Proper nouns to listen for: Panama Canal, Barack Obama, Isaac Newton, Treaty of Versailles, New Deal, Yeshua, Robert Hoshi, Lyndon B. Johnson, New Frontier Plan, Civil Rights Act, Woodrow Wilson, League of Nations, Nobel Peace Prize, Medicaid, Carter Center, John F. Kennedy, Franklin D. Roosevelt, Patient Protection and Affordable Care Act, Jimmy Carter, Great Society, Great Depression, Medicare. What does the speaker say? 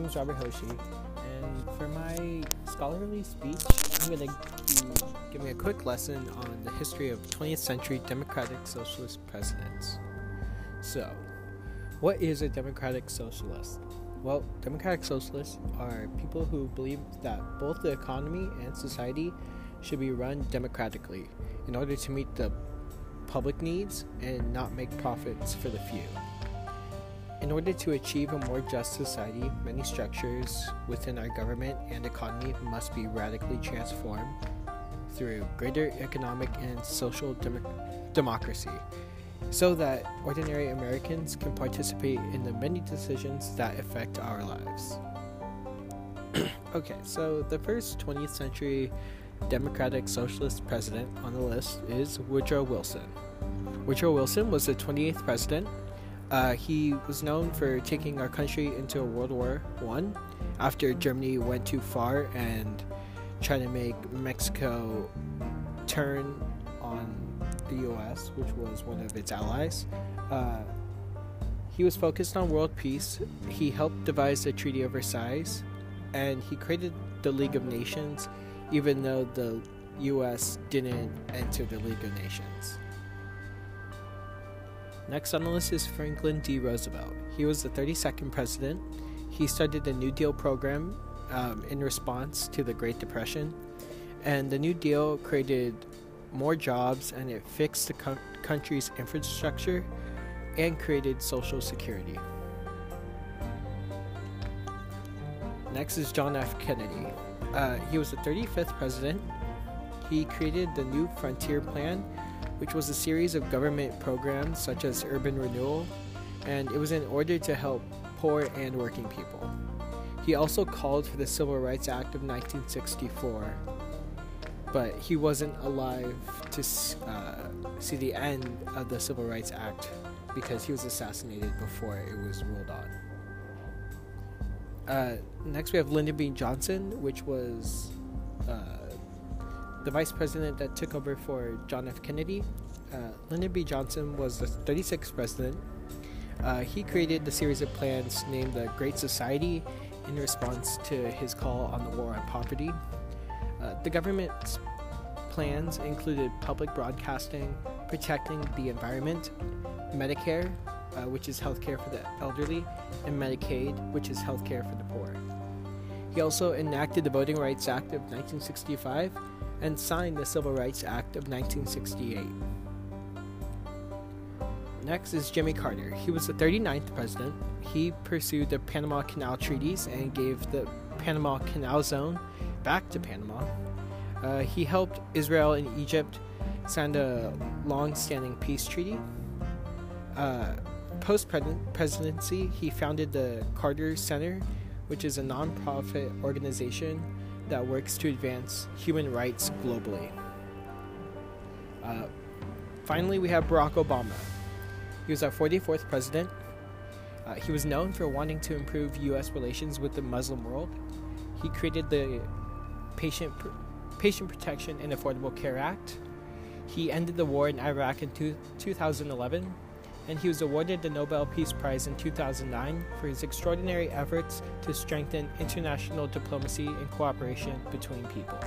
name is Robert Hoshi, and for my scholarly speech, I'm going to be giving a quick lesson on the history of 20th century democratic socialist presidents. So, what is a democratic socialist? Well, democratic socialists are people who believe that both the economy and society should be run democratically in order to meet the public needs and not make profits for the few. In order to achieve a more just society, many structures within our government and economy must be radically transformed through greater economic and social democracy, so that ordinary Americans can participate in the many decisions that affect our lives. Okay, so the first 20th century democratic socialist president on the list is Woodrow Wilson. Woodrow Wilson was the 28th president. He was known for taking our country into World War I after Germany went too far and tried to make Mexico turn on the U.S., which was one of its allies. He was focused on world peace. He helped devise the Treaty of Versailles, and he created the League of Nations, even though the U.S. didn't enter the League of Nations. Next on the list is Franklin D. Roosevelt. He was the 32nd president. He started the New Deal program in response to the Great Depression, and the New Deal created more jobs, and it fixed the country's infrastructure and created Social Security. Next is John F. Kennedy. He was the 35th president. He created the New Frontier Plan, which was a series of government programs such as urban renewal, and it was in order to help poor and working people. He also called for the Civil Rights Act of 1964, but he wasn't alive to see the end of the Civil Rights Act because he was assassinated before it was ruled on. Next we have Lyndon B. Johnson, which was the vice president that took over for John F. Kennedy. Lyndon B. Johnson was the 36th president. He created the series of plans named the Great Society in response to his call on the war on poverty. The government's plans included public broadcasting, protecting the environment, Medicare, which is health care for the elderly, and Medicaid, which is health care for the poor. He also enacted the Voting Rights Act of 1965 and signed the Civil Rights Act of 1968. Next is Jimmy Carter. He was the 39th president. He pursued the Panama Canal treaties and gave the Panama Canal Zone back to Panama. He helped Israel and Egypt sign a long-standing peace treaty. Post-presidency, he founded the Carter Center, which is a nonprofit organization that works to advance human rights globally. Finally, we have Barack Obama. He was our 44th president. He was known for wanting to improve U.S. relations with the Muslim world. He created the Patient Protection and Affordable Care Act. He ended the war in Iraq in 2011, and he was awarded the Nobel Peace Prize in 2009 for his extraordinary efforts to strengthen international diplomacy and cooperation between people.